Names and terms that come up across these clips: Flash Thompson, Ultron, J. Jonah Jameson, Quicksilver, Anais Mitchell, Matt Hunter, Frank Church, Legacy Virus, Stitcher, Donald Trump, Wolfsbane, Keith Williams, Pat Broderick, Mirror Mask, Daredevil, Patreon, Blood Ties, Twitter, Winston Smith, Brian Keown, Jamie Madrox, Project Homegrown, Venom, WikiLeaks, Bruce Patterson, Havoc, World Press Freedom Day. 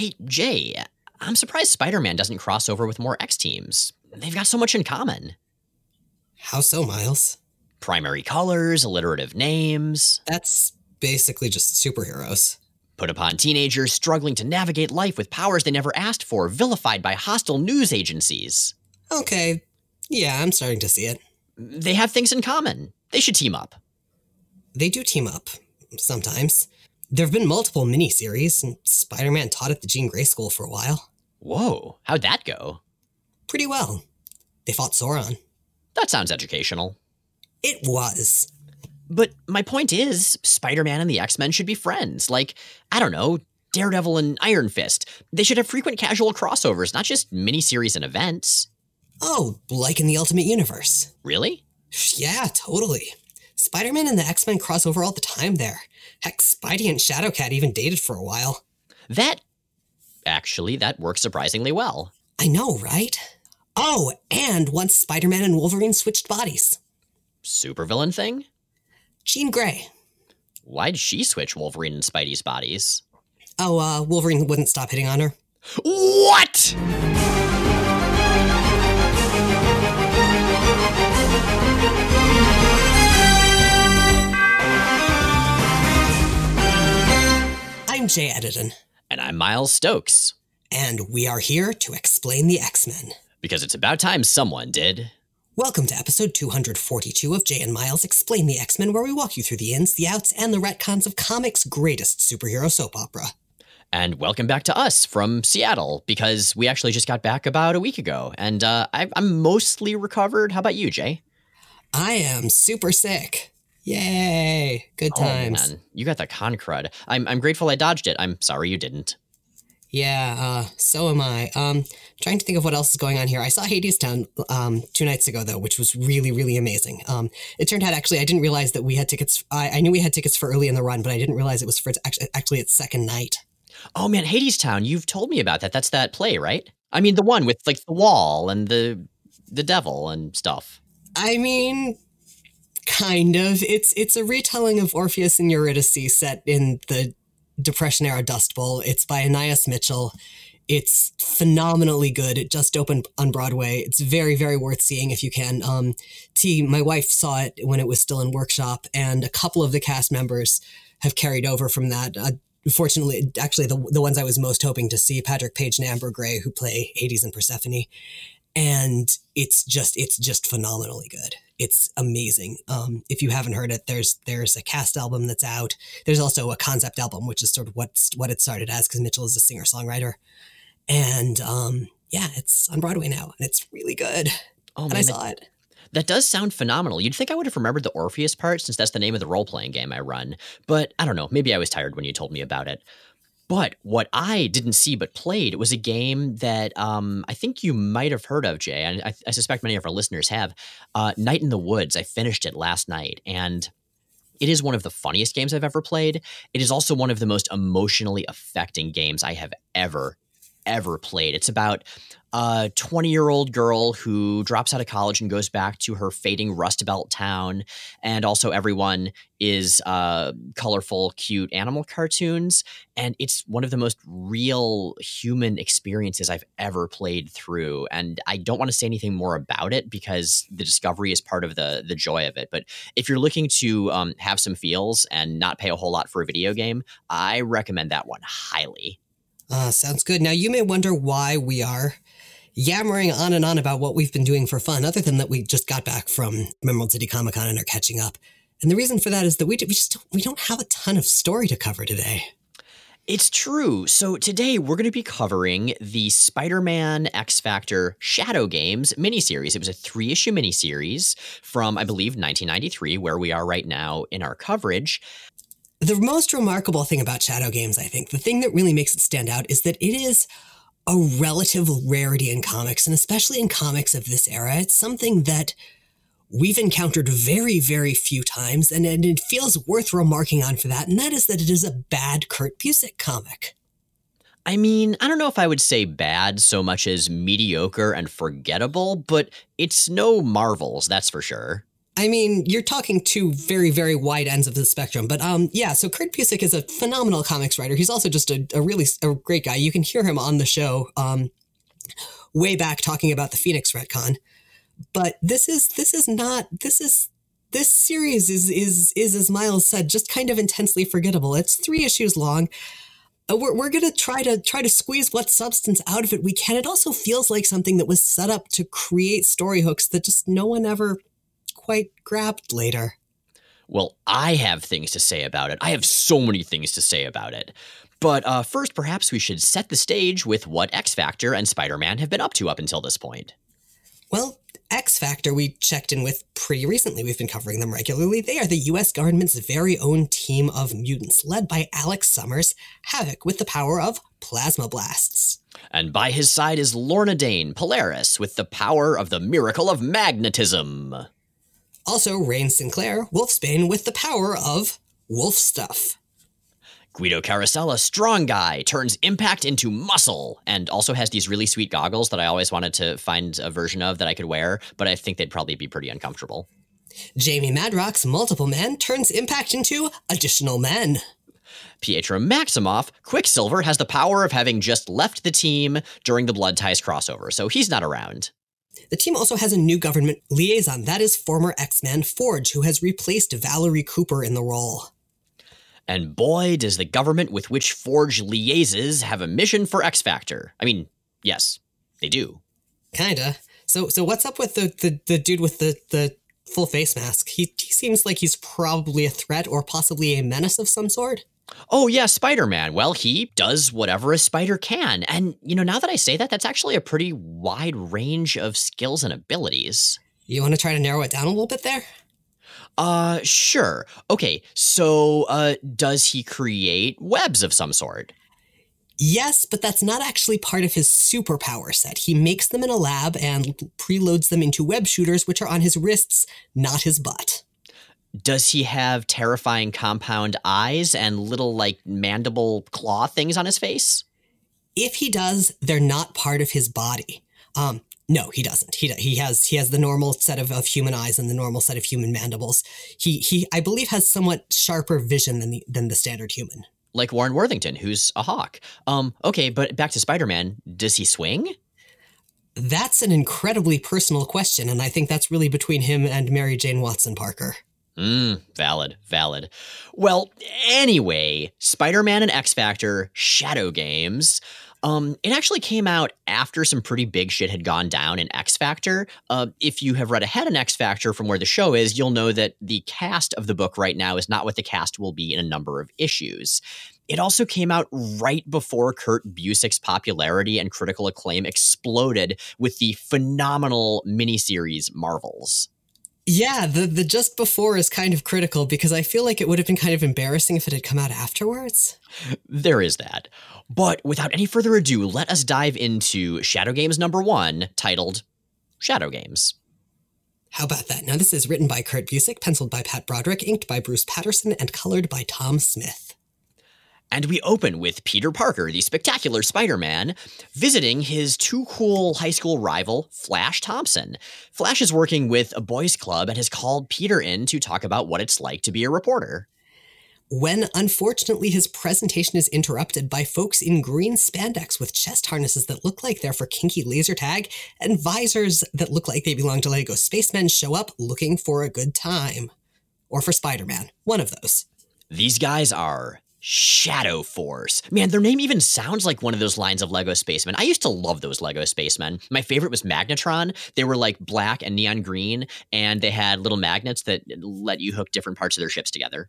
Hey, Jay, I'm surprised Spider-Man doesn't cross over with more X-Teams. They've got so much in common. How so, Miles? Primary colors, alliterative names. That's basically just superheroes. Put upon teenagers struggling to navigate life with powers they never asked for, vilified by hostile news agencies. Okay, yeah, I'm starting to see it. They have things in common. They should team up. They do team up, sometimes. There have been multiple miniseries, and Spider-Man taught at the Jean Grey School for a while. Whoa, how'd that go? Pretty well. They fought Sauron. That sounds educational. It was. But my point is, Spider-Man and the X-Men should be friends. Like, I don't know, Daredevil and Iron Fist. They should have frequent casual crossovers, not just miniseries and events. Oh, like in the Ultimate Universe. Really? Yeah, totally. Spider-Man and the X-Men cross over all the time there. Heck, Spidey and Shadowcat even dated for a while. That works surprisingly well. I know, right? Oh, and once Spider-Man and Wolverine switched bodies. Supervillain thing? Jean Grey. Why'd she switch Wolverine and Spidey's bodies? Oh, Wolverine wouldn't stop hitting on her. What?! I'm Jay Edidon. And I'm Miles Stokes. And we are here to explain the X-Men. Because it's about time someone did. Welcome to episode 242 of Jay and Miles Explain the X-Men, where we walk you through the ins, the outs, and the retcons of comics' greatest superhero soap opera. And welcome back to us from Seattle, because we actually just got back about a week ago. And I'm mostly recovered. How about you, Jay? I am super sick. Yay! Good times. Man. You got the con crud. I'm grateful I dodged it. I'm sorry you didn't. Yeah, so am I. Trying to think of what else is going on here. I saw Hadestown 2 nights ago, though, which was really, really amazing. It turned out, actually, I didn't realize that we had tickets. I knew we had tickets for early in the run, but I didn't realize it was for actually its second night. Oh, man, Hadestown, you've told me about that. That's that play, right? I mean, the one with, like, the wall and the devil and stuff. I mean... kind of. It's a retelling of Orpheus and Eurydice set in the Depression-era Dust Bowl. It's by Anais Mitchell. It's phenomenally good. It just opened on Broadway. It's very, very worth seeing if you can. My wife saw it when it was still in workshop, and a couple of the cast members have carried over from that. Fortunately, actually, the ones I was most hoping to see, Patrick Page and Amber Gray, who play Hades and Persephone. And it's just phenomenally good. It's amazing. If you haven't heard it, there's a cast album that's out. There's also a concept album, which is sort of what it started as, because Mitchell is a singer-songwriter. And yeah, it's on Broadway now, and it's really good. Oh, and man, I saw it. That does sound phenomenal. You'd think I would have remembered the Orpheus part, since that's the name of the role-playing game I run. But I don't know. Maybe I was tired when you told me about it. But what I didn't see but played was a game that I think you might have heard of, Jay, and I suspect many of our listeners have, Night in the Woods. I finished it last night, and it is one of the funniest games I've ever played. It is also one of the most emotionally affecting games I have ever played. It's about a 20-year-old girl who drops out of college and goes back to her fading Rust Belt town, and also everyone is colorful, cute animal cartoons, and it's one of the most real human experiences I've ever played through, and I don't want to say anything more about it because the discovery is part of the joy of it, but if you're looking to have some feels and not pay a whole lot for a video game, I recommend that one highly. Sounds good. Now, you may wonder why we are yammering on and on about what we've been doing for fun, other than that we just got back from Emerald City Comic Con and are catching up. And the reason for that is that we don't have a ton of story to cover today. It's true. So today we're going to be covering the Spider-Man X-Factor Shadow Games miniseries. It was a 3-issue miniseries from, I believe, 1993, where we are right now in our coverage. The most remarkable thing about Shadow Games, I think, the thing that really makes it stand out, is that it is a relative rarity in comics, and especially in comics of this era. It's something that we've encountered very, very few times, and it feels worth remarking on for that, and that is that it is a bad Kurt Busiek comic. I mean, I don't know if I would say bad so much as mediocre and forgettable, but it's no Marvels, that's for sure. I mean, you're talking two very, very wide ends of the spectrum. But yeah, so Kurt Busiek is a phenomenal comics writer. He's also just a really great guy. You can hear him on the show way back talking about the Phoenix retcon. But this series is, as Miles said, just kind of intensely forgettable. It's 3 issues long. We're going to try to squeeze what substance out of it we can. It also feels like something that was set up to create story hooks that just no one ever quite grabbed later. Well, I have things to say about it. I have so many things to say about it. But first, perhaps we should set the stage with what X-Factor and Spider-Man have been up to up until this point. Well, X-Factor we checked in with pretty recently. We've been covering them regularly. They are the U.S. government's very own team of mutants, led by Alex Summers, Havoc, with the power of plasma blasts. And by his side is Lorna Dane, Polaris, with the power of the miracle of magnetism. Also, Rayne Sinclair, Wolfsbane, with the power of wolf stuff. Guido Carosella, strong guy, turns impact into muscle, and also has these really sweet goggles that I always wanted to find a version of that I could wear, but I think they'd probably be pretty uncomfortable. Jamie Madrox, multiple man, turns impact into additional men. Pietro Maximoff, Quicksilver, has the power of having just left the team during the Blood Ties crossover, so he's not around. The team also has a new government liaison, that is former X-Man Forge, who has replaced Valerie Cooper in the role. And boy, does the government with which Forge liaises have a mission for X-Factor. I mean, yes, they do. Kinda. So what's up with the dude with the full face mask? He seems like he's probably a threat or possibly a menace of some sort. Oh, yeah, Spider-Man. Well, he does whatever a spider can. And, you know, now that I say that, that's actually a pretty wide range of skills and abilities. You want to try to narrow it down a little bit there? Sure. Okay, so, does he create webs of some sort? Yes, but that's not actually part of his superpower set. He makes them in a lab and preloads them into web shooters, which are on his wrists, not his butt. Does he have terrifying compound eyes and little, like, mandible claw things on his face? If he does, they're not part of his body. No, he doesn't. He has the normal set of human eyes and the normal set of human mandibles. He I believe has somewhat sharper vision than the standard human. Like Warren Worthington, who's a hawk. Okay, but back to Spider-Man, does he swing? That's an incredibly personal question, and I think that's really between him and Mary Jane Watson Parker. Valid. Well, anyway, Spider-Man and X-Factor, Shadow Games. It actually came out after some pretty big shit had gone down in X-Factor. If you have read ahead in X-Factor from where the show is, you'll know that the cast of the book right now is not what the cast will be in a number of issues. It also came out right before Kurt Busiek's popularity and critical acclaim exploded with the phenomenal miniseries Marvels. Yeah, the just before is kind of critical because I feel like it would have been kind of embarrassing if it had come out afterwards. There is that. But without any further ado, let us dive into Shadow Games #1, titled Shadow Games. How about that? Now, this is written by Kurt Busiek, penciled by Pat Broderick, inked by Bruce Patterson, and colored by Tom Smith. And we open with Peter Parker, the spectacular Spider-Man, visiting his too-cool high school rival, Flash Thompson. Flash is working with a boys' club and has called Peter in to talk about what it's like to be a reporter. When, unfortunately, his presentation is interrupted by folks in green spandex with chest harnesses that look like they're for kinky laser tag and visors that look like they belong to Lego spacemen show up looking for a good time. Or for Spider-Man. One of those. These guys are... Shadow Force. Man, their name even sounds like one of those lines of Lego Spacemen. I used to love those Lego Spacemen. My favorite was Magnetron. They were like black and neon green, and they had little magnets that let you hook different parts of their ships together.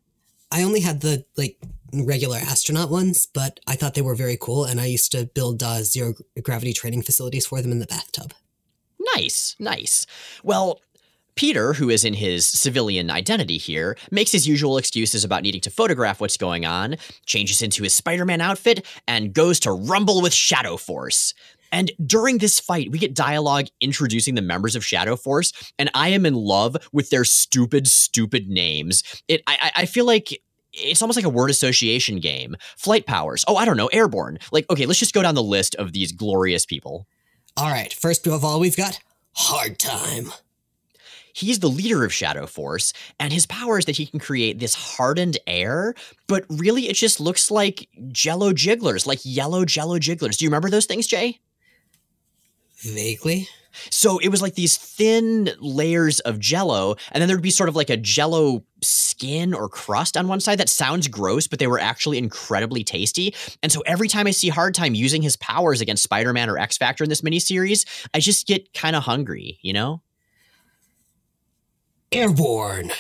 I only had the like regular astronaut ones, but I thought they were very cool, and I used to build zero gravity training facilities for them in the bathtub. Nice. Well... Peter, who is in his civilian identity here, makes his usual excuses about needing to photograph what's going on, changes into his Spider-Man outfit, and goes to rumble with Shadow Force. And during this fight, we get dialogue introducing the members of Shadow Force, and I am in love with their stupid names. I feel like it's almost like a word association game. Flight powers. Oh, I don't know. Airborne. Like, okay, let's just go down the list of these glorious people. All right. First of all, we've got Hard Time. He's the leader of Shadow Force, and his power is that he can create this hardened air, but really it just looks like jello jigglers, like yellow jello jigglers. Do you remember those things, Jay? Vaguely. So it was like these thin layers of jello, and then there'd be sort of like a jello skin or crust on one side. That sounds gross, but they were actually incredibly tasty. And so every time I see Hard Time using his powers against Spider-Man or X-Factor in this miniseries, I just get kind of hungry, you know? Airborne.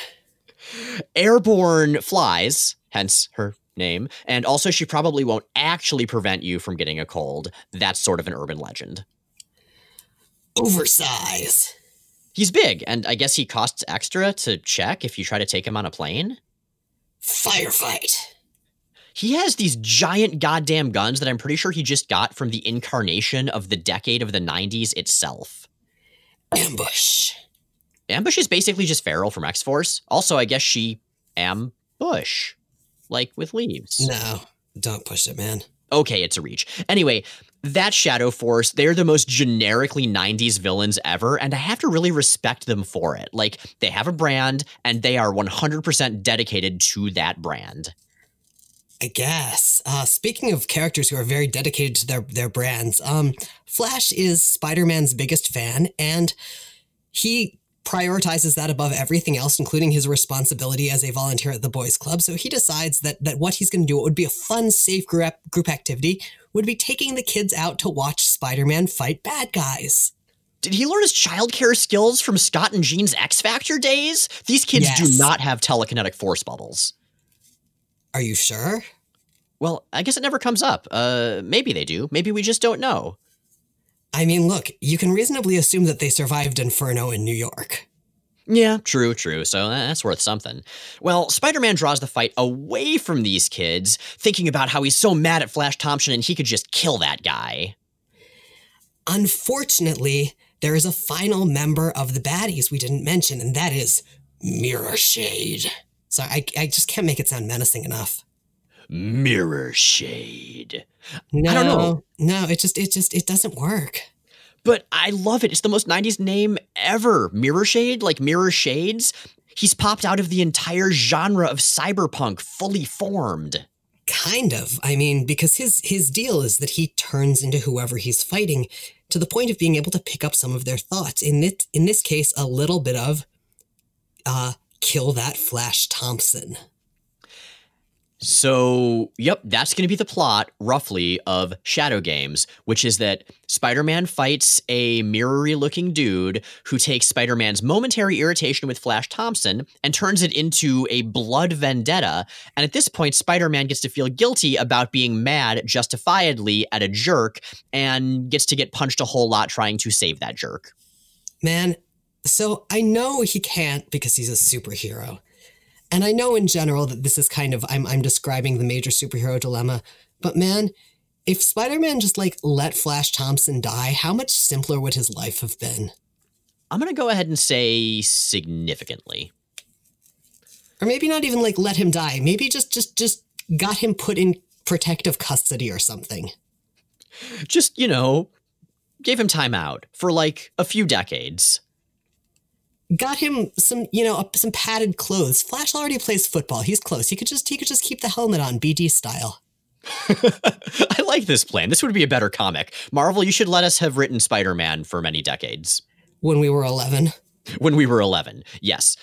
Airborne flies, hence her name. And also she probably won't actually prevent you from getting a cold. That's sort of an urban legend. Oversize. He's big, and I guess he costs extra to check if you try to take him on a plane. Firefight. He has these giant goddamn guns that I'm pretty sure he just got from the incarnation of the decade of the 90s itself. Ambush. Ambush is basically just Feral from X-Force. Also, I guess she ambush. Like with leaves. No, don't push it, man. Okay, it's a reach. Anyway, that Shadow Force, they're the most generically 90s villains ever, and I have to really respect them for it. Like, they have a brand, and they are 100% dedicated to that brand. I guess. Speaking of characters who are very dedicated to their brands, Flash is Spider-Man's biggest fan, and he prioritizes that above everything else, including his responsibility as a volunteer at the Boys Club. So he decides that what he's going to do, what would be a fun, safe group activity, would be taking the kids out to watch Spider-Man fight bad guys. Did he learn his childcare skills from Scott and Jean's X-Factor days? These kids do not have telekinetic force bubbles. Are you sure? Well, I guess it never comes up. Maybe they do. Maybe we just don't know. I mean, look, you can reasonably assume that they survived Inferno in New York. Yeah, true. So that's worth something. Well, Spider-Man draws the fight away from these kids, thinking about how he's so mad at Flash Thompson and he could just kill that guy. Unfortunately, there is a final member of the baddies we didn't mention, and that is Mirrorshade. Sorry, I just can't make it sound menacing enough. Mirrorshade. No, I don't know. No, it doesn't work. But I love it. It's the most 90s name ever. Mirrorshade, like mirror shades. He's popped out of the entire genre of cyberpunk fully formed. Kind of. I mean, because his deal is that he turns into whoever he's fighting to the point of being able to pick up some of their thoughts. In this case, a little bit of kill that Flash Thompson. So, yep, that's going to be the plot, roughly, of Shadow Games, which is that Spider-Man fights a mirror-looking dude who takes Spider-Man's momentary irritation with Flash Thompson and turns it into a blood vendetta. And at this point, Spider-Man gets to feel guilty about being mad justifiably at a jerk and gets to get punched a whole lot trying to save that jerk. Man, so I know he can't because he's a superhero. And I know in general that this is kind of, I'm describing the major superhero dilemma, but man, if Spider-Man just let Flash Thompson die, how much simpler would his life have been? I'm going to go ahead and say significantly. Or maybe not even let him die. Maybe just got him put in protective custody or something. Just, gave him time out for a few decades. Got him some, some padded clothes. Flash already plays football. He's close. He could just keep the helmet on, BD style. I like this plan. This would be a better comic. Marvel, you should let us have written Spider-Man for many decades. When we were 11. When we were 11, yes.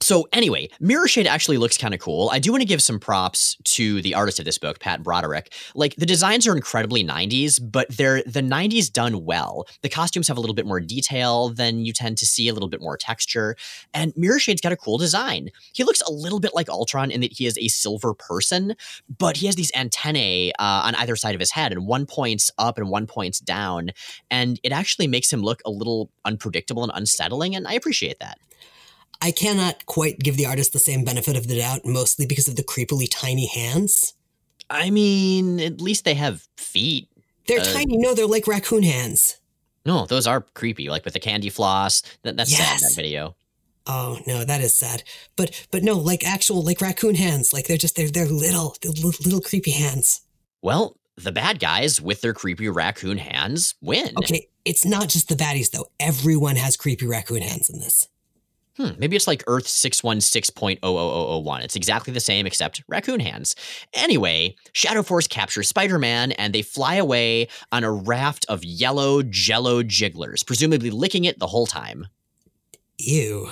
So anyway, Mirrorshade actually looks kind of cool. I do want to give some props to the artist of this book, Pat Broderick. The designs are incredibly 90s, but they're the 90s done well. The costumes have a little bit more detail than you tend to see, a little bit more texture. And Mirrorshade's got a cool design. He looks a little bit like Ultron in that he is a silver person, but he has these antennae on either side of his head, and one points up and one points down. And it actually makes him look a little unpredictable and unsettling, and I appreciate that. I cannot quite give the artist the same benefit of the doubt, mostly because of the creepily tiny hands. I mean, at least they have feet. They're tiny. No, they're like raccoon hands. No, those are creepy, with the candy floss. That's sad, that video. Oh, no, that is sad. But no, actual raccoon hands. They're little. They're little creepy hands. Well, the bad guys with their creepy raccoon hands win. Okay, it's not just the baddies, though. Everyone has creepy raccoon hands in this. Maybe it's like Earth 616.00001. It's exactly the same except raccoon hands. Anyway, Shadow Force captures Spider-Man and they fly away on a raft of yellow jello jigglers, presumably licking it the whole time. Ew.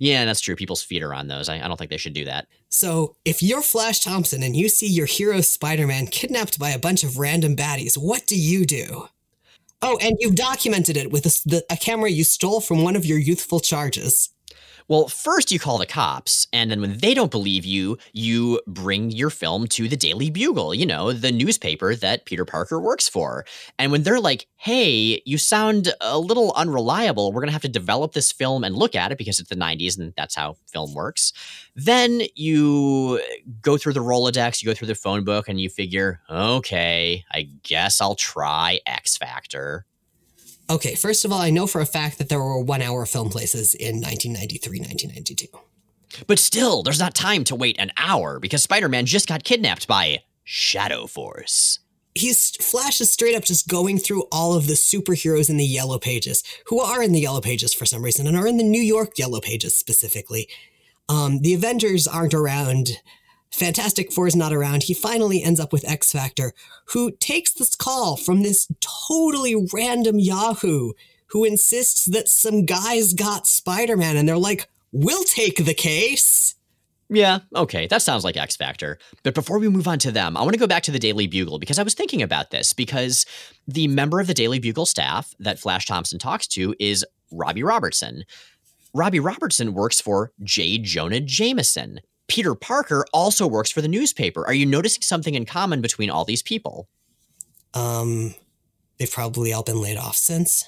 Yeah, that's true. People's feet are on those. I don't think they should do that. So, if you're Flash Thompson and you see your hero Spider-Man kidnapped by a bunch of random baddies, what do you do? Oh, and you've documented it with a camera you stole from one of your youthful charges. Well, first you call the cops, and then when they don't believe you, you bring your film to the Daily Bugle, you know, the newspaper that Peter Parker works for. And when they're like, hey, you sound a little unreliable, we're going to have to develop this film and look at it because it's the 90s and that's how film works. Then you go through the Rolodex, you go through the phone book, and you figure, okay, I guess I'll try X Factor. Okay, first of all, I know for a fact that there were one-hour film places in 1993, 1992. But still, there's not time to wait an hour because Spider-Man just got kidnapped by Shadow Force. Flash is straight up just going through all of the superheroes in the Yellow Pages, who are in the Yellow Pages for some reason, and are in the New York Yellow Pages specifically. The Avengers aren't around. Fantastic Four is not around. He finally ends up with X-Factor, who takes this call from this totally random Yahoo who insists that some guys got Spider-Man, and they're like, we'll take the case. Yeah, okay, that sounds like X-Factor. But before we move on to them, I want to go back to the Daily Bugle because I was thinking about this because the member of the Daily Bugle staff that Flash Thompson talks to is Robbie Robertson. Robbie Robertson works for J. Jonah Jameson. Peter Parker also works for the newspaper. Are you noticing something in common between all these people? They've probably all been laid off since.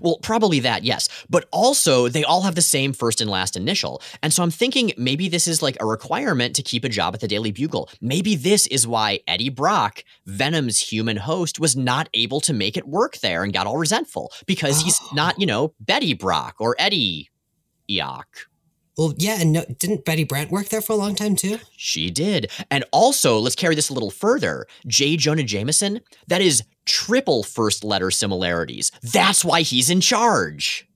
Well, probably that, yes. But also, they all have the same first and last initial. And so I'm thinking maybe this is like a requirement to keep a job at the Daily Bugle. Maybe this is why Eddie Brock, Venom's human host, was not able to make it work there and got all resentful. Because he's not, you know, Betty Brock or Eddie Eock. Well, yeah, and no, didn't Betty Brant work there for a long time, too? She did. And also, let's carry this a little further. J. Jonah Jameson, that is triple first-letter similarities. That's why he's in charge.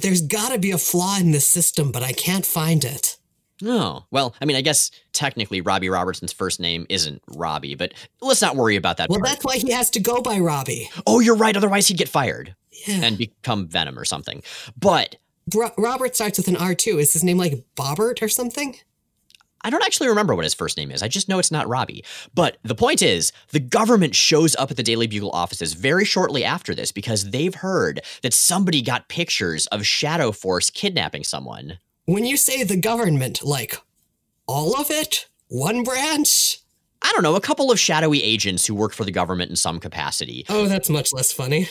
There's got to be a flaw in this system, but I can't find it. Oh, well, I mean, I guess technically Robbie Robertson's first name isn't Robbie, but let's not worry about that. Well, that's why he has to go by Robbie. Oh, you're right. Otherwise, he'd get fired and become Venom or something. But Robert starts with an R, too. Is his name like Bobbert or something? I don't actually remember what his first name is. I just know it's not Robbie. But the point is, the government shows up at the Daily Bugle offices very shortly after this because they've heard that somebody got pictures of Shadow Force kidnapping someone. When you say the government, like, all of it? One branch? I don't know, a couple of shadowy agents who work for the government in some capacity. Oh, that's much less funny.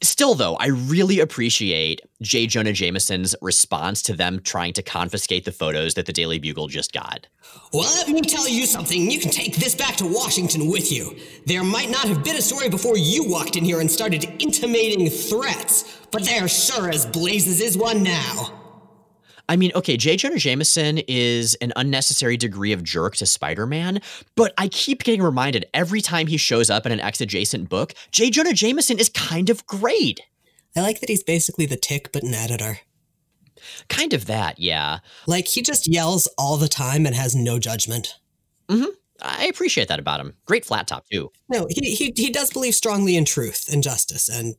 Still, though, I really appreciate J. Jonah Jameson's response to them trying to confiscate the photos that the Daily Bugle just got. Well, let me tell you something. You can take this back to Washington with you. There might not have been a story before you walked in here and started intimating threats, but there sure as blazes is one now. I mean, okay, J. Jonah Jameson is an unnecessary degree of jerk to Spider-Man, but I keep getting reminded every time he shows up in an X-adjacent book, J. Jonah Jameson is kind of great. I like that he's basically the Tick, but an editor. Kind of that, yeah. Like, he just yells all the time and has no judgment. Mm-hmm. I appreciate that about him. Great flat top, too. No, he does believe strongly in truth and justice and,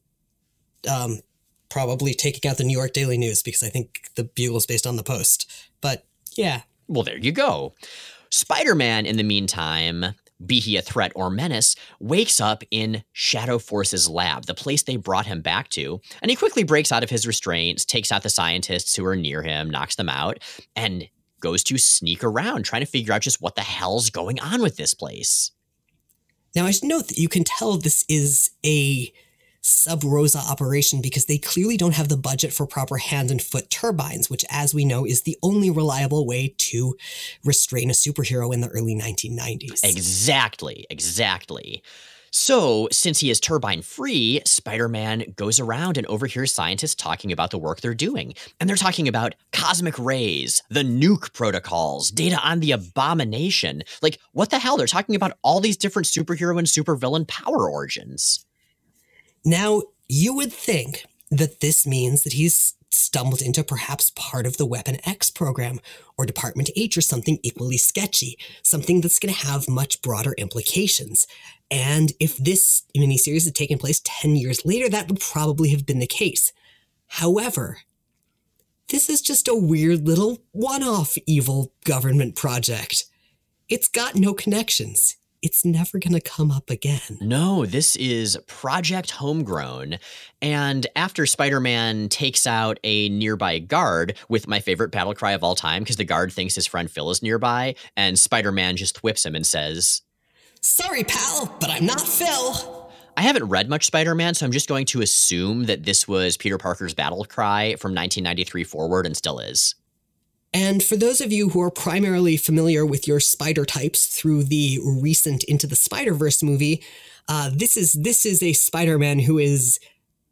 probably taking out the New York Daily News because I think the Bugle's based on the Post. But yeah. Well, there you go. Spider-Man, in the meantime, be he a threat or menace, wakes up in Shadow Force's lab, the place they brought him back to, and he quickly breaks out of his restraints, takes out the scientists who are near him, knocks them out, and goes to sneak around, trying to figure out just what the hell's going on with this place. Now, I should note that you can tell this is a sub rosa operation because they clearly don't have the budget for proper hand and foot turbines, which, as we know, is the only reliable way to restrain a superhero in the early 1990s. Exactly. So, since he is turbine-free, Spider-Man goes around and overhears scientists talking about the work they're doing. And they're talking about cosmic rays, the nuke protocols, data on the abomination. Like, what the hell? They're talking about all these different superhero and supervillain power origins. Now, you would think that this means that he's stumbled into perhaps part of the Weapon X program or Department H or something equally sketchy, something that's going to have much broader implications. And if this miniseries had taken place 10 years later, that would probably have been the case. However, this is just a weird little one-off evil government project. It's got no connections. It's never going to come up again. No, this is Project Homegrown. And after Spider-Man takes out a nearby guard with my favorite battle cry of all time, because the guard thinks his friend Phil is nearby, and Spider-Man just whips him and says, "Sorry, pal, but I'm not Phil." I haven't read much Spider-Man, so I'm just going to assume that this was Peter Parker's battle cry from 1993 forward and still is. And for those of you who are primarily familiar with your spider types through the recent Into the Spider-Verse movie, this is a Spider-Man who is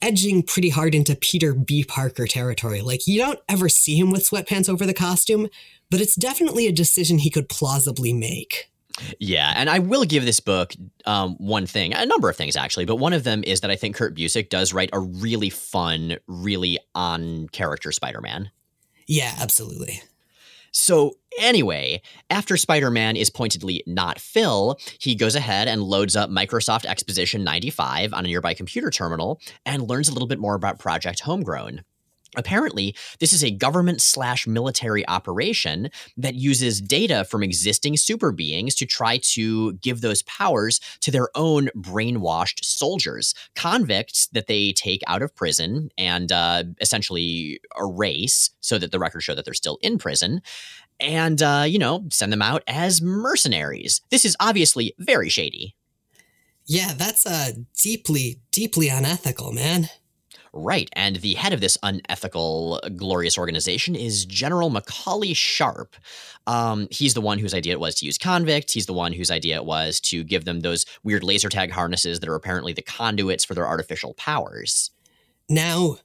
edging pretty hard into Peter B. Parker territory. Like, you don't ever see him with sweatpants over the costume, but it's definitely a decision he could plausibly make. Yeah, and I will give this book one thing, a number of things actually, but one of them is that I think Kurt Busiek does write a really fun, really on-character Spider-Man. Yeah, absolutely. So anyway, after Spider-Man is pointedly not Phil, he goes ahead and loads up Microsoft Exposition 95 on a nearby computer terminal and learns a little bit more about Project Homegrown. Apparently, this is a government/military operation that uses data from existing superbeings to try to give those powers to their own brainwashed soldiers, convicts that they take out of prison and essentially erase so that the records show that they're still in prison and, send them out as mercenaries. This is obviously very shady. Yeah, that's deeply, deeply unethical, man. Right, and the head of this unethical, glorious organization is General Macaulay Sharp. He's the one whose idea it was to use convicts. He's the one whose idea it was to give them those weird laser tag harnesses that are apparently the conduits for their artificial powers. Now,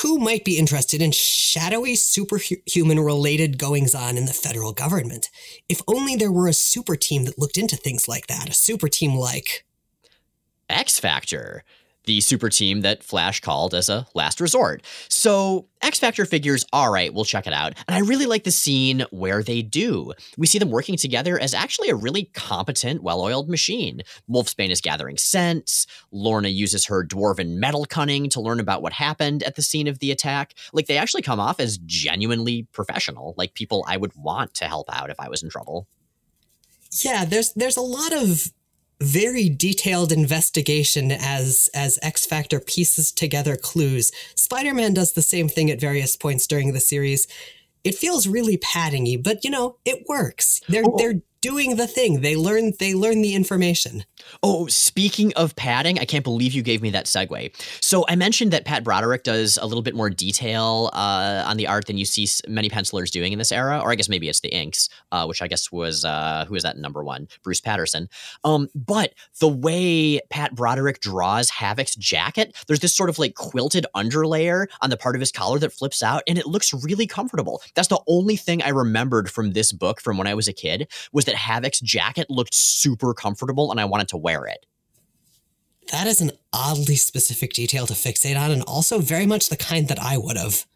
who might be interested in shadowy, superhuman-related goings-on in the federal government? If only there were a super team that looked into things like that, a super team like X-Factor. The super team that Flash called as a last resort. So X-Factor figures, all right, we'll check it out. And I really like the scene where they do. We see them working together as actually a really competent, well-oiled machine. Wolfsbane is gathering scents. Lorna uses her dwarven metal cunning to learn about what happened at the scene of the attack. Like, they actually come off as genuinely professional, like people I would want to help out if I was in trouble. Yeah, there's a lot of very detailed investigation as X-Factor pieces together clues. Spider-Man does the same thing at various points during the series. It feels really padding-y, but, it works. They're doing the thing. They learn the information. Oh, speaking of padding, I can't believe you gave me that segue. So I mentioned that Pat Broderick does a little bit more detail on the art than you see many pencilers doing in this era, or I guess maybe it's the inks, which I guess was, who is that number one? Bruce Patterson. But the way Pat Broderick draws Havoc's jacket, there's this sort of like quilted underlayer on the part of his collar that flips out, and it looks really comfortable. That's the only thing I remembered from this book from when I was a kid was that Havoc's jacket looked super comfortable and I wanted to wear it. That is an oddly specific detail to fixate on and also very much the kind that I would have.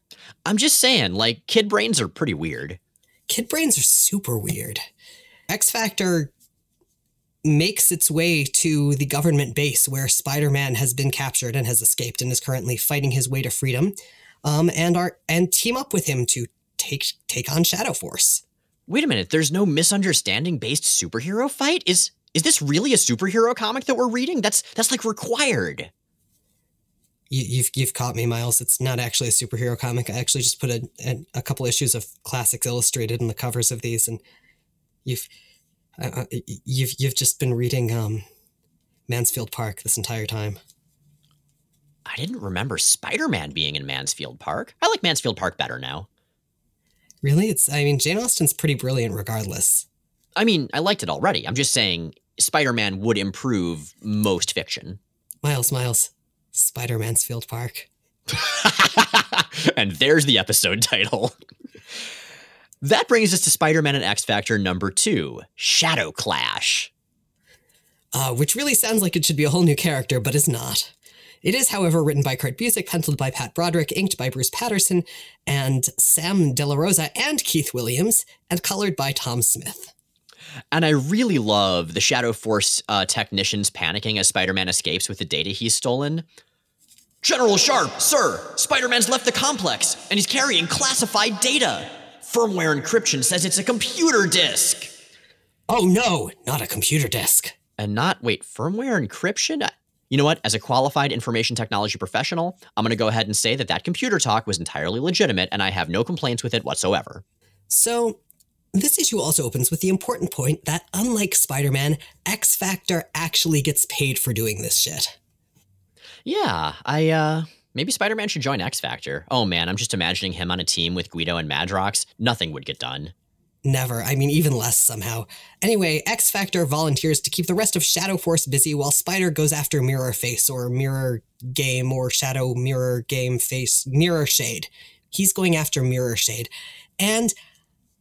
I'm just saying, like, kid brains are pretty weird. Kid brains are super weird. X-Factor makes its way to the government base where Spider-Man has been captured and has escaped and is currently fighting his way to freedom, and team up with him to take on Shadow Force. Wait a minute, there's no misunderstanding-based superhero fight? Is this really a superhero comic that we're reading? That's like required. You've caught me, Miles. It's not actually a superhero comic. I actually just put a couple issues of Classics Illustrated in the covers of these, and you've just been reading Mansfield Park this entire time. I didn't remember Spider-Man being in Mansfield Park. I like Mansfield Park better now. Really? Jane Austen's pretty brilliant regardless. I mean, I liked it already. I'm just saying Spider-Man would improve most fiction. Miles, Spider-Mansfield Park. And there's the episode title. That brings us to Spider-Man and X-Factor number 2, Shadow Clash. Which really sounds like it should be a whole new character, but is not. It is, however, written by Kurt Busiek, penciled by Pat Broderick, inked by Bruce Patterson and Sam De La Rosa and Keith Williams, and colored by Tom Smith. And I really love the Shadow Force technicians panicking as Spider-Man escapes with the data he's stolen. General Sharp, sir, Spider-Man's left the complex, and he's carrying classified data. Firmware encryption says it's a computer disk. Oh no, not a computer disk. And not, wait, firmware encryption? You know what? As a qualified information technology professional, I'm going to go ahead and say that that computer talk was entirely legitimate, and I have no complaints with it whatsoever. So, this issue also opens with the important point that, unlike Spider-Man, X-Factor actually gets paid for doing this shit. Yeah, maybe Spider-Man should join X-Factor. Oh man, I'm just imagining him on a team with Guido and Madrox. Nothing would get done. Never. I mean, even less somehow. Anyway, X-Factor volunteers to keep the rest of Shadow Force busy while Spider goes after Mirror Face or Mirror Game or Shadow Mirror Game Face Mirrorshade. He's going after Mirrorshade. And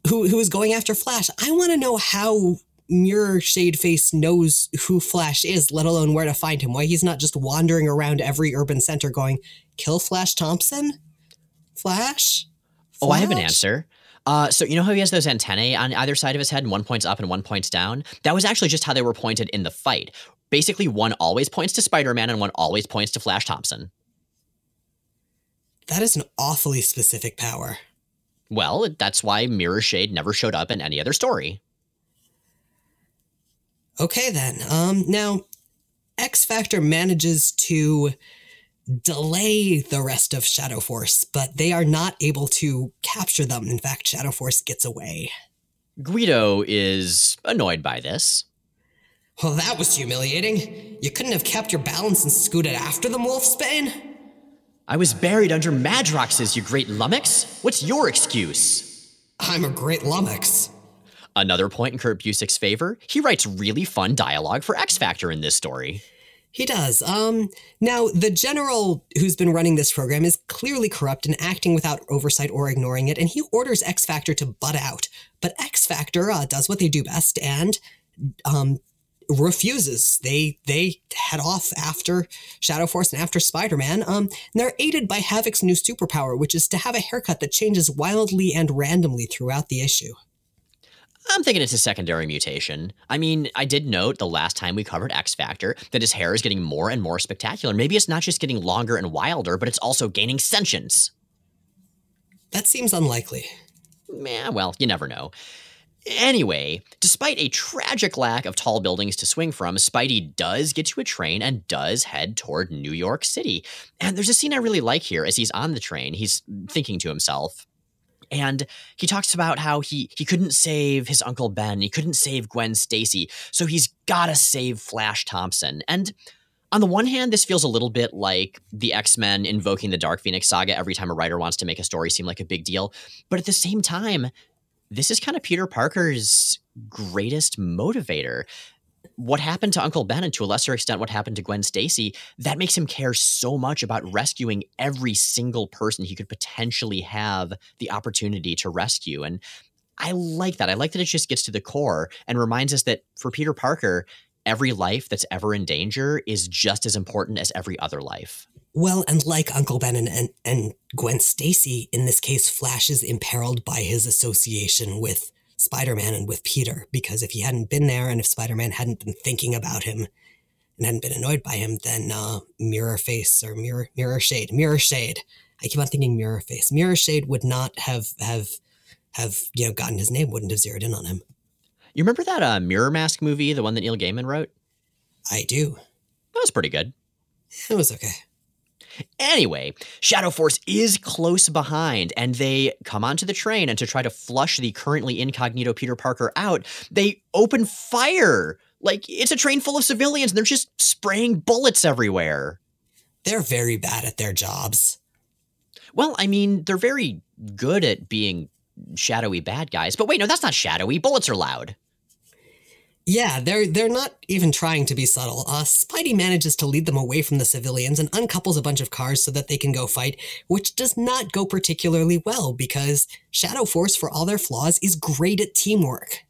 who is going after Flash. I want to know how Mirrorshade Face knows who Flash is, let alone where to find him. Why he's not just wandering around every urban center going, kill Flash Thompson? Flash? Oh, I have an answer. So you know how he has those antennae on either side of his head and one points up and one points down? That was actually just how they were pointed in the fight. Basically, one always points to Spider-Man and one always points to Flash Thompson. That is an awfully specific power. Well, that's why Mirrorshade never showed up in any other story. Okay, then. Now, X-Factor manages to delay the rest of Shadow Force, but they are not able to capture them. In fact, Shadow Force gets away. Guido is annoyed by this. Well, that was humiliating. You couldn't have kept your balance and scooted after them, Wolfsbane? I was buried under Madrox's, you great lummox. What's your excuse? I'm a great lummox. Another point in Kurt Busiek's favor, he writes really fun dialogue for X-Factor in this story. He does. Now, the general who's been running this program is clearly corrupt and acting without oversight or ignoring it, and he orders X-Factor to butt out. But X-Factor does what they do best and refuses. They head off after Shadow Force and after Spider-Man. And they're aided by Havoc's new superpower, which is to have a haircut that changes wildly and randomly throughout the issue. I'm thinking it's a secondary mutation. I mean, I did note the last time we covered X-Factor that his hair is getting more and more spectacular. Maybe it's not just getting longer and wilder, but it's also gaining sentience. That seems unlikely. Yeah, well, you never know. Anyway, despite a tragic lack of tall buildings to swing from, Spidey does get to a train and does head toward New York City. And there's a scene I really like here. As he's on the train, he's thinking to himself. And he talks about how he couldn't save his Uncle Ben. He couldn't save Gwen Stacy. So he's got to save Flash Thompson. And on the one hand, this feels a little bit like the X-Men invoking the Dark Phoenix saga every time a writer wants to make a story seem like a big deal. But at the same time, this is kind of Peter Parker's greatest motivator. What happened to Uncle Ben and to a lesser extent what happened to Gwen Stacy, that makes him care so much about rescuing every single person he could potentially have the opportunity to rescue. And I like that. I like that it just gets to the core and reminds us that for Peter Parker, every life that's ever in danger is just as important as every other life. Well, and like Uncle Ben and Gwen Stacy, in this case, Flash is imperiled by his association with Spider-Man and with Peter, because if he hadn't been there and if Spider-Man hadn't been thinking about him and hadn't been annoyed by him, then Mirrorshade. I keep on thinking Mirror Face. Mirrorshade would not have gotten his name, wouldn't have zeroed in on him. You remember that Mirror Mask movie, the one that Neil Gaiman wrote? I do. That was pretty good. It was okay. Anyway, Shadow Force is close behind, and they come onto the train, and to try to flush the currently incognito Peter Parker out, they open fire. Like, it's a train full of civilians, and they're just spraying bullets everywhere. They're very bad at their jobs. Well, I mean, they're very good at being shadowy bad guys. But wait, no, that's not shadowy. Bullets are loud. Yeah, they're not even trying to be subtle. Spidey manages to lead them away from the civilians and uncouples a bunch of cars so that they can go fight, which does not go particularly well because Shadow Force, for all their flaws, is great at teamwork.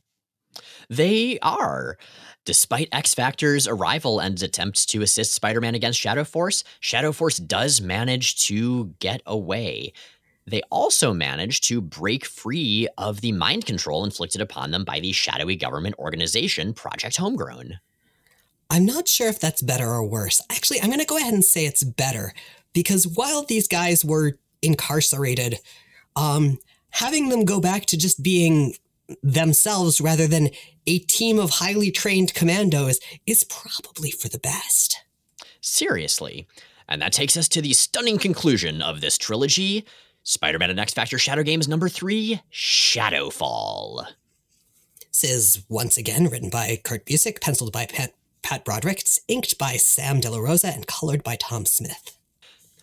They are. Despite X-Factor's arrival and attempts to assist Spider-Man against Shadow Force does manage to get away. They also manage to break free of the mind control inflicted upon them by the shadowy government organization, Project Homegrown. I'm not sure if that's better or worse. Actually, I'm going to go ahead and say it's better, because while these guys were incarcerated, having them go back to just being themselves rather than a team of highly trained commandos is probably for the best. Seriously. And that takes us to the stunning conclusion of this trilogy, Spider-Man and X-Factor Shadow Games number 3, Shadowfall. This is once again written by Kurt Busiek, penciled by Pat Broderick, it's inked by Sam De La Rosa, and colored by Tom Smith.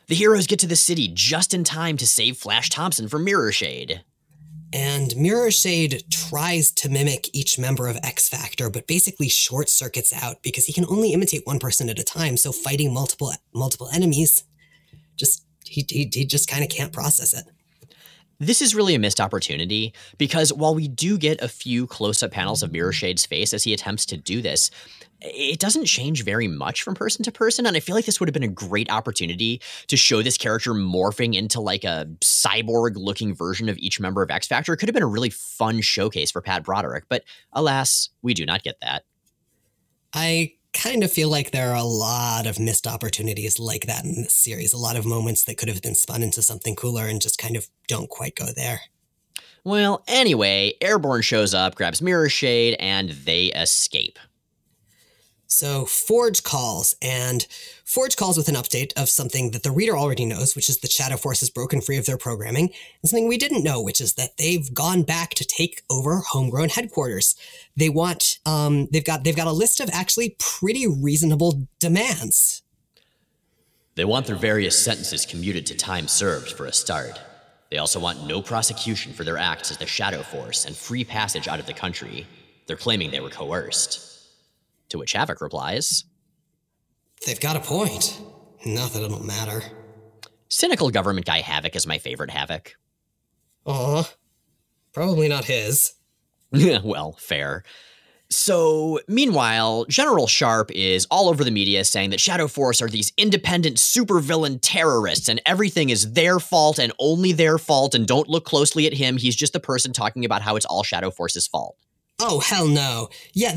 The heroes get to the city just in time to save Flash Thompson from Mirrorshade. And Mirrorshade tries to mimic each member of X-Factor, but basically short circuits out because he can only imitate one person at a time, so fighting multiple enemies, he just kind of can't process it. This is really a missed opportunity, because while we do get a few close-up panels of Mirrorshade's face as he attempts to do this, it doesn't change very much from person to person, and I feel like this would have been a great opportunity to show this character morphing into like a cyborg-looking version of each member of X-Factor. It could have been a really fun showcase for Pat Broderick, but alas, we do not get that. I kind of feel like there are a lot of missed opportunities like that in this series, a lot of moments that could have been spun into something cooler and just kind of don't quite go there. Well, anyway, Airborne shows up, grabs Mirrorshade, and they escape. So Forge calls with an update of something that the reader already knows, which is that Shadow Force has broken free of their programming, and something we didn't know, which is that they've gone back to take over Homegrown headquarters. They want, they've got a list of actually pretty reasonable demands. They want their various sentences commuted to time served for a start. They also want no prosecution for their acts as the Shadow Force and free passage out of the country. They're claiming they were coerced. To which Havoc replies, "They've got a point. Not that it'll matter." Cynical government guy Havoc is my favorite Havoc. Aw. Probably not his. Well, fair. So, meanwhile, General Sharp is all over the media saying that Shadow Force are these independent supervillain terrorists and everything is their fault and only their fault, and don't look closely at him. He's just the person talking about how it's all Shadow Force's fault. Oh, hell no. Yeah,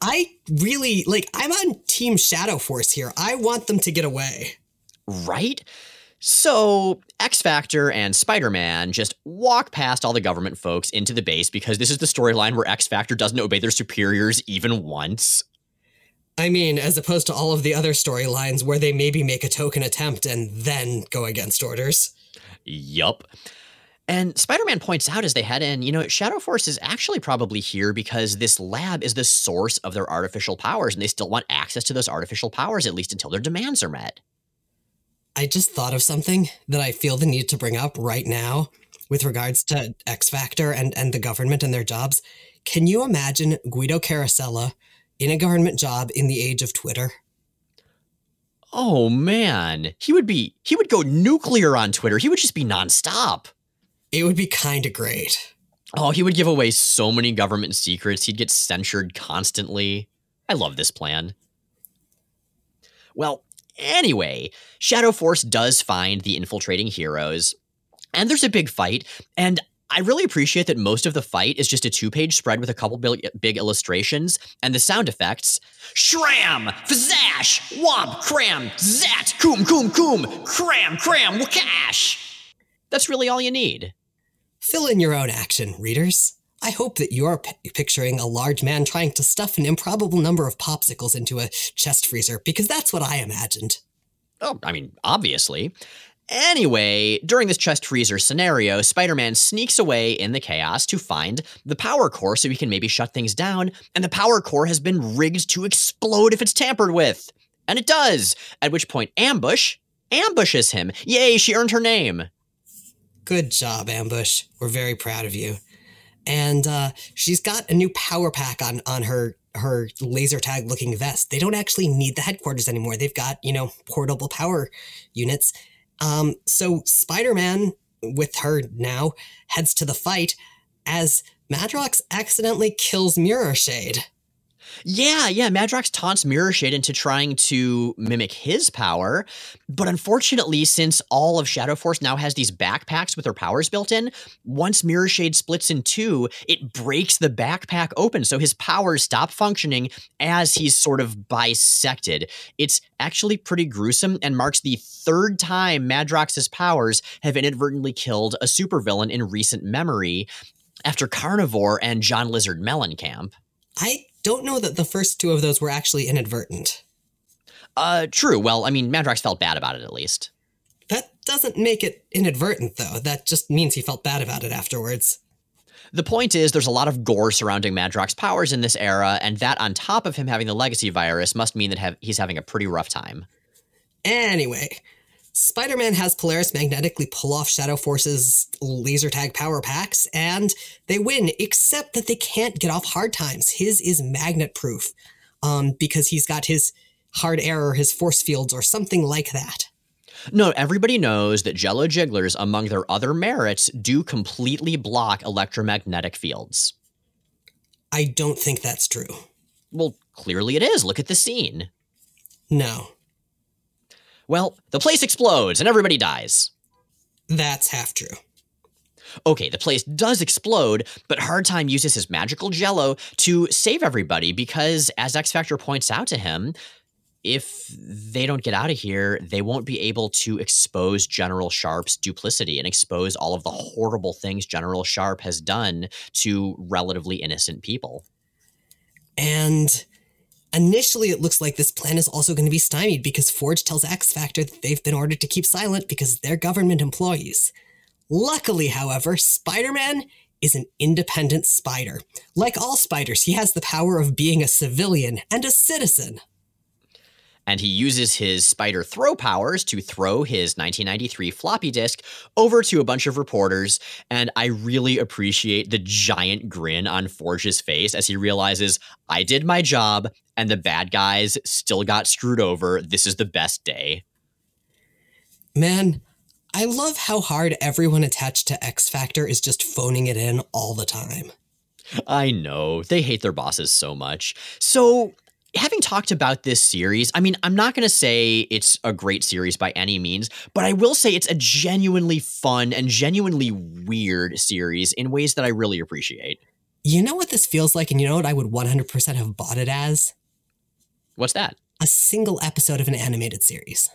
I'm on Team Shadow Force here. I want them to get away. Right? So X-Factor and Spider-Man just walk past all the government folks into the base because this is the storyline where X-Factor doesn't obey their superiors even once. I mean, as opposed to all of the other storylines where they maybe make a token attempt and then go against orders. Yup. And Spider-Man points out as they head in, Shadow Force is actually probably here because this lab is the source of their artificial powers, and they still want access to those artificial powers, at least until their demands are met. I just thought of something that I feel the need to bring up right now with regards to X-Factor and the government and their jobs. Can you imagine Guido Carosella in a government job in the age of Twitter? Oh, man. He would go nuclear on Twitter. He would just be nonstop. It would be kind of great. Oh, he would give away so many government secrets. He'd get censured constantly. I love this plan. Well, anyway, Shadow Force does find the infiltrating heroes, and there's a big fight, and I really appreciate that most of the fight is just a 2-page spread with a couple big illustrations, and the sound effects, shram, fzash, womp, cram, zat, coom, coom, coom, cram, cram, wakash. That's really all you need. Fill in your own action, readers. I hope that you're picturing a large man trying to stuff an improbable number of popsicles into a chest freezer, because that's what I imagined. Oh, I mean, obviously. Anyway, during this chest freezer scenario, Spider-Man sneaks away in the chaos to find the power core so he can maybe shut things down, and the power core has been rigged to explode if it's tampered with. And it does, at which point Ambush ambushes him. Yay, she earned her name. Good job, Ambush. We're very proud of you. And she's got a new power pack on her laser tag looking vest. They don't actually need the headquarters anymore. They've got, portable power units. So Spider-Man, with her now, heads to the fight as Madrox accidentally kills Mirrorshade. Yeah. Madrox taunts Mirrorshade into trying to mimic his power. But unfortunately, since all of Shadowforce now has these backpacks with their powers built in, once Mirrorshade splits in two, it breaks the backpack open. So his powers stop functioning as he's sort of bisected. It's actually pretty gruesome and marks the third time Madrox's powers have inadvertently killed a supervillain in recent memory, after Carnivore and John Lizard Mellencamp. I don't know that the first two of those were actually inadvertent. True. Well, I mean, Madrox felt bad about it, at least. That doesn't make it inadvertent, though. That just means he felt bad about it afterwards. The point is, there's a lot of gore surrounding Madrox's powers in this era, and that on top of him having the legacy virus must mean that he's having a pretty rough time. Anyway, Spider-Man has Polaris magnetically pull off Shadowforce's laser tag power packs, and they win, except that they can't get off Hard Times. His is magnet-proof, because he's got his hard air or his force fields or something like that. No, everybody knows that Jello Jigglers, among their other merits, do completely block electromagnetic fields. I don't think that's true. Well, clearly it is. Look at the scene. No. Well, the place explodes and everybody dies. That's half true. Okay, the place does explode, but Hard Time uses his magical jello to save everybody because, as X-Factor points out to him, if they don't get out of here, they won't be able to expose General Sharp's duplicity and expose all of the horrible things General Sharp has done to relatively innocent people. And initially, it looks like this plan is also going to be stymied because Forge tells X-Factor that they've been ordered to keep silent because they're government employees. Luckily, however, Spider-Man is an independent spider. Like all spiders, he has the power of being a civilian and a citizen. And he uses his spider throw powers to throw his 1993 floppy disk over to a bunch of reporters. And I really appreciate the giant grin on Forge's face as he realizes, I did my job and the bad guys still got screwed over. This is the best day. Man, I love how hard everyone attached to X-Factor is just phoning it in all the time. I know. They hate their bosses so much. So, having talked about this series, I mean, I'm not going to say it's a great series by any means, but I will say it's a genuinely fun and genuinely weird series in ways that I really appreciate. You know what this feels like, and you know what I would 100% have bought it as? What's that? A single episode of an animated series.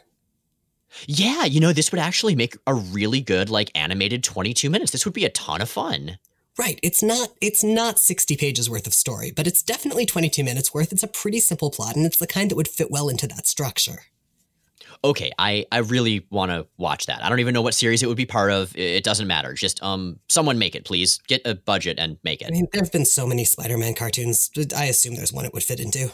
Yeah, you know, this would actually make a really good, like, animated 22 minutes. This would be a ton of fun. Right, it's not 60 pages worth of story, but it's definitely 22 minutes worth. It's a pretty simple plot, and it's the kind that would fit well into that structure. Okay, I really want to watch that. I don't even know what series it would be part of. It doesn't matter. Just someone make it, please. Get a budget and make it. I mean, there have been so many Spider-Man cartoons. I assume there's one it would fit into.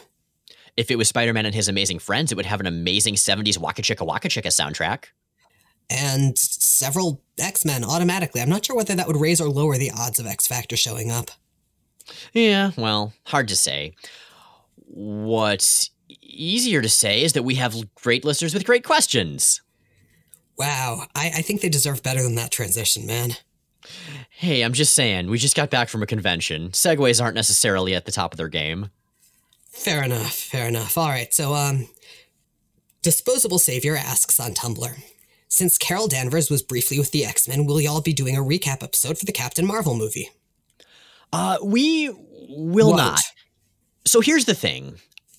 If it was Spider-Man and His Amazing Friends, it would have an amazing 70s Waka Chicka Waka Chicka soundtrack. And several X-Men automatically. I'm not sure whether that would raise or lower the odds of X-Factor showing up. Yeah, well, hard to say. What's easier to say is that we have great listeners with great questions. Wow, I think they deserve better than that transition, man. Hey, I'm just saying, we just got back from a convention. Segues aren't necessarily at the top of their game. Fair enough. All right, so, Disposable Savior asks on Tumblr, since Carol Danvers was briefly with the X-Men, will y'all be doing a recap episode for the Captain Marvel movie? We will not. So here's the thing.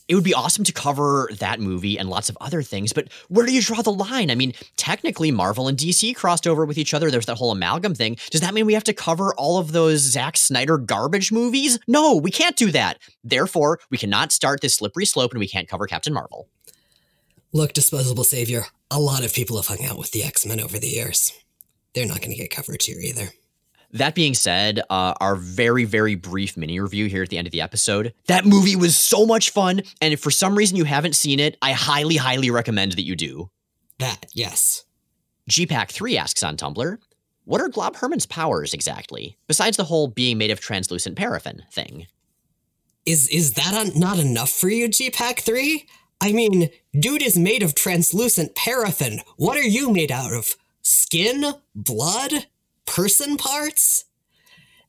It would be awesome to cover that movie and lots of other things, but where do you draw the line? I mean, technically, Marvel and DC crossed over with each other. There's that whole amalgam thing. Does that mean we have to cover all of those Zack Snyder garbage movies? No, we can't do that. Therefore, we cannot start this slippery slope and we can't cover Captain Marvel. Look, Disposable Savior, a lot of people have hung out with the X-Men over the years. They're not going to get coverage here either. That being said, our very, very brief mini-review here at the end of the episode. That movie was so much fun, and if for some reason you haven't seen it, I highly, highly recommend that you do. That, yes. GPAC3 asks on Tumblr, what are Glob Herman's powers exactly, besides the whole being made of translucent paraffin thing? Is that not enough for you, GPAC3? I mean, dude is made of translucent paraffin. What are you made out of? Skin? Blood? Person parts?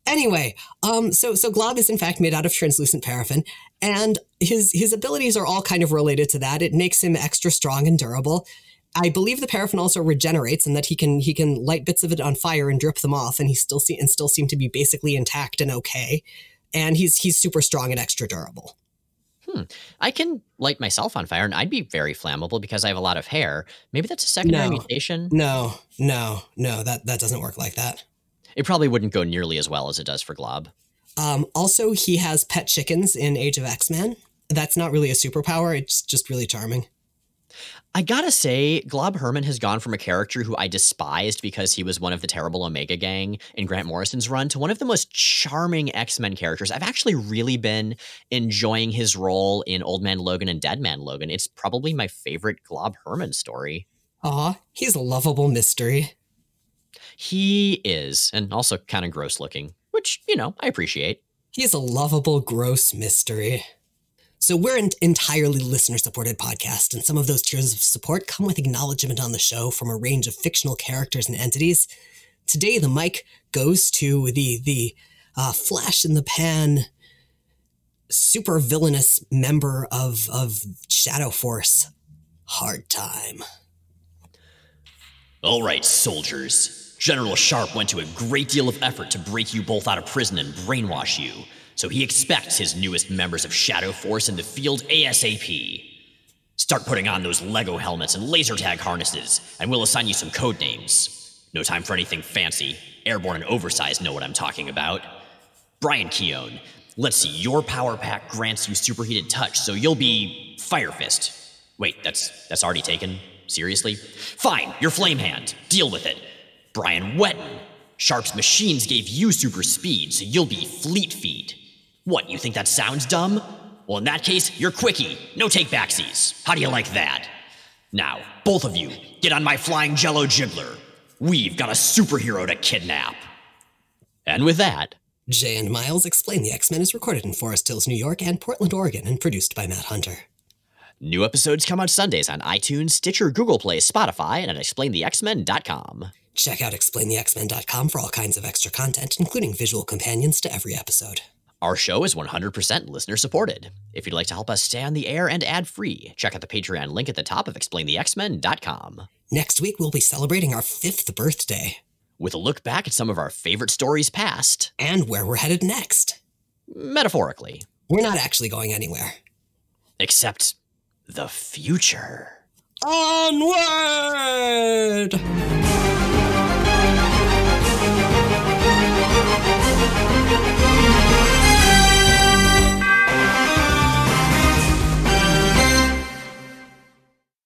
Anyway, so Glob is in fact made out of translucent paraffin, and his abilities are all kind of related to that. It makes him extra strong and durable. I believe the paraffin also regenerates, and that he can light bits of it on fire and drip them off, and he still seem to be basically intact and okay. And he's super strong and extra durable. I can light myself on fire, and I'd be very flammable because I have a lot of hair. Maybe that's a secondary mutation. No, that doesn't work like that. It probably wouldn't go nearly as well as it does for Glob. Also, he has pet chickens in Age of X-Men. That's not really a superpower. It's just really charming. I gotta say, Glob Herman has gone from a character who I despised because he was one of the terrible Omega Gang in Grant Morrison's run to one of the most charming X-Men characters. I've actually really been enjoying his role in Old Man Logan and Dead Man Logan. It's probably my favorite Glob Herman story. Aw, he's a lovable mystery. He is, and also kind of gross looking, which, I appreciate. He's a lovable, gross mystery. So we're an entirely listener-supported podcast, and some of those tiers of support come with acknowledgement on the show from a range of fictional characters and entities. Today, the mic goes to the flash-in-the-pan super-villainous member of Shadow Force, Hard Time. All right, soldiers. General Sharp went to a great deal of effort to break you both out of prison and brainwash you. So he expects his newest members of Shadow Force in the field ASAP. Start putting on those Lego helmets and laser tag harnesses, and we'll assign you some code names. No time for anything fancy. Airborne and Oversized know what I'm talking about. Brian Keown, let's see, your power pack grants you superheated touch, so you'll be Fire Fist. Wait, that's already taken? Seriously? Fine, you're Flame Hand. Deal with it. Brian Wetton, Sharp's machines gave you super speed, so you'll be Fleet Feet. What, you think that sounds dumb? Well, in that case, you're Quickie. No take-backsies. How do you like that? Now, both of you, get on my flying jello jiggler. We've got a superhero to kidnap. And with that, Jay and Miles Explain the X-Men is recorded in Forest Hills, New York and Portland, Oregon, and produced by Matt Hunter. New episodes come out Sundays on iTunes, Stitcher, Google Play, Spotify, and at explainthexmen.com. Check out explainthexmen.com for all kinds of extra content, including visual companions to every episode. Our show is 100% listener-supported. If you'd like to help us stay on the air and ad-free, check out the Patreon link at the top of explainthexmen.com. Next week, we'll be celebrating our 5th birthday. With a look back at some of our favorite stories past. And where we're headed next. Metaphorically. We're not actually going anywhere. Except the future. Onward!